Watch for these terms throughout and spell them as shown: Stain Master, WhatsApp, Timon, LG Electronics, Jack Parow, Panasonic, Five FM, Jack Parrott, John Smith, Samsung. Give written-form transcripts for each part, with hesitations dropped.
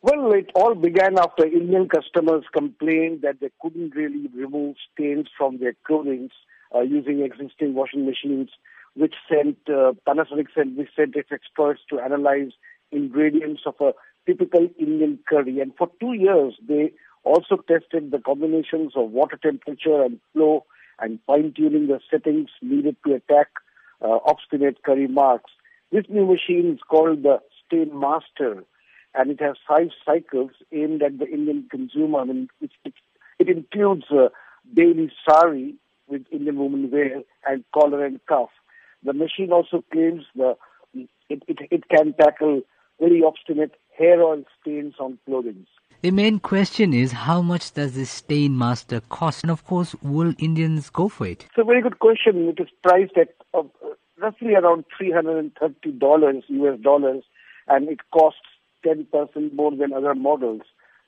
Well, it all began after Indian customers complained that they couldn't really remove stains from their clothing using existing washing machines, which sent Panasonic sent its experts to analyze ingredients of a typical Indian curry. And for 2 years, they also tested the combinations of water temperature and flow and fine-tuning the settings needed to attack obstinate curry marks. This new machine is called the Stain Master, and it has 5 cycles aimed at the Indian consumer. I mean, it includes daily sari with Indian women wear and collar and cuff. The machine also claims it can tackle very obstinate hair oil stains on clothing. The main question is, how much does this Stain Master cost? And of course, will Indians go for it? It's a very good question. It is priced at roughly around $330 US dollars, and it costs 10% more than other models.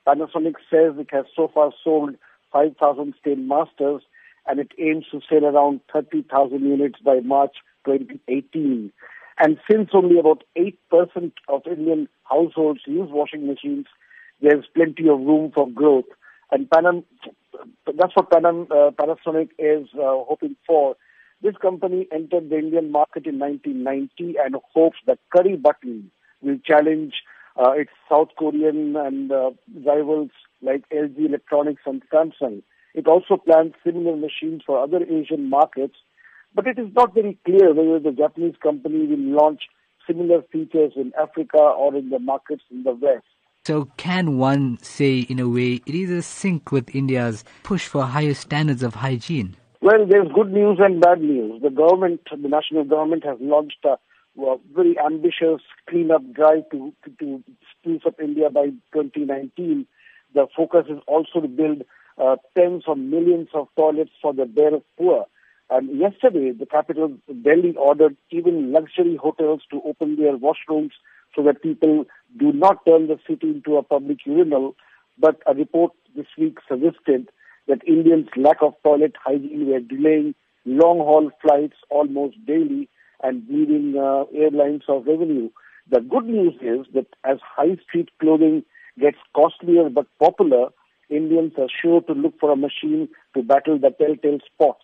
Panasonic says it has so far sold 5,000 Stain Masters, and it aims to sell around 30,000 units by March 2018. And since only about 8% of Indian households use washing machines, there's plenty of room for growth. And that's what Panasonic is hoping for. This company entered the Indian market in 1990 and hopes that curry button will challenge its South Korean and rivals like LG Electronics and Samsung. It also plans similar machines for other Asian markets, but it is not very clear whether the Japanese company will launch similar features in Africa or in the markets in the West. So can one say, in a way, it is a sync with India's push for higher standards of hygiene? Well, there's good news and bad news. The national government has launched a very ambitious clean-up drive to spruce up India by 2019. The focus is also to build tens of millions of toilets for the bare of poor. And yesterday, the capital Delhi ordered even luxury hotels to open their washrooms so that people do not turn the city into a public urinal. But a report this week suggested that Indians' lack of toilet hygiene were delaying long-haul flights almost daily and bleeding airlines of revenue. The good news is that as high street clothing gets costlier but popular, Indians are sure to look for a machine to battle the telltale spots.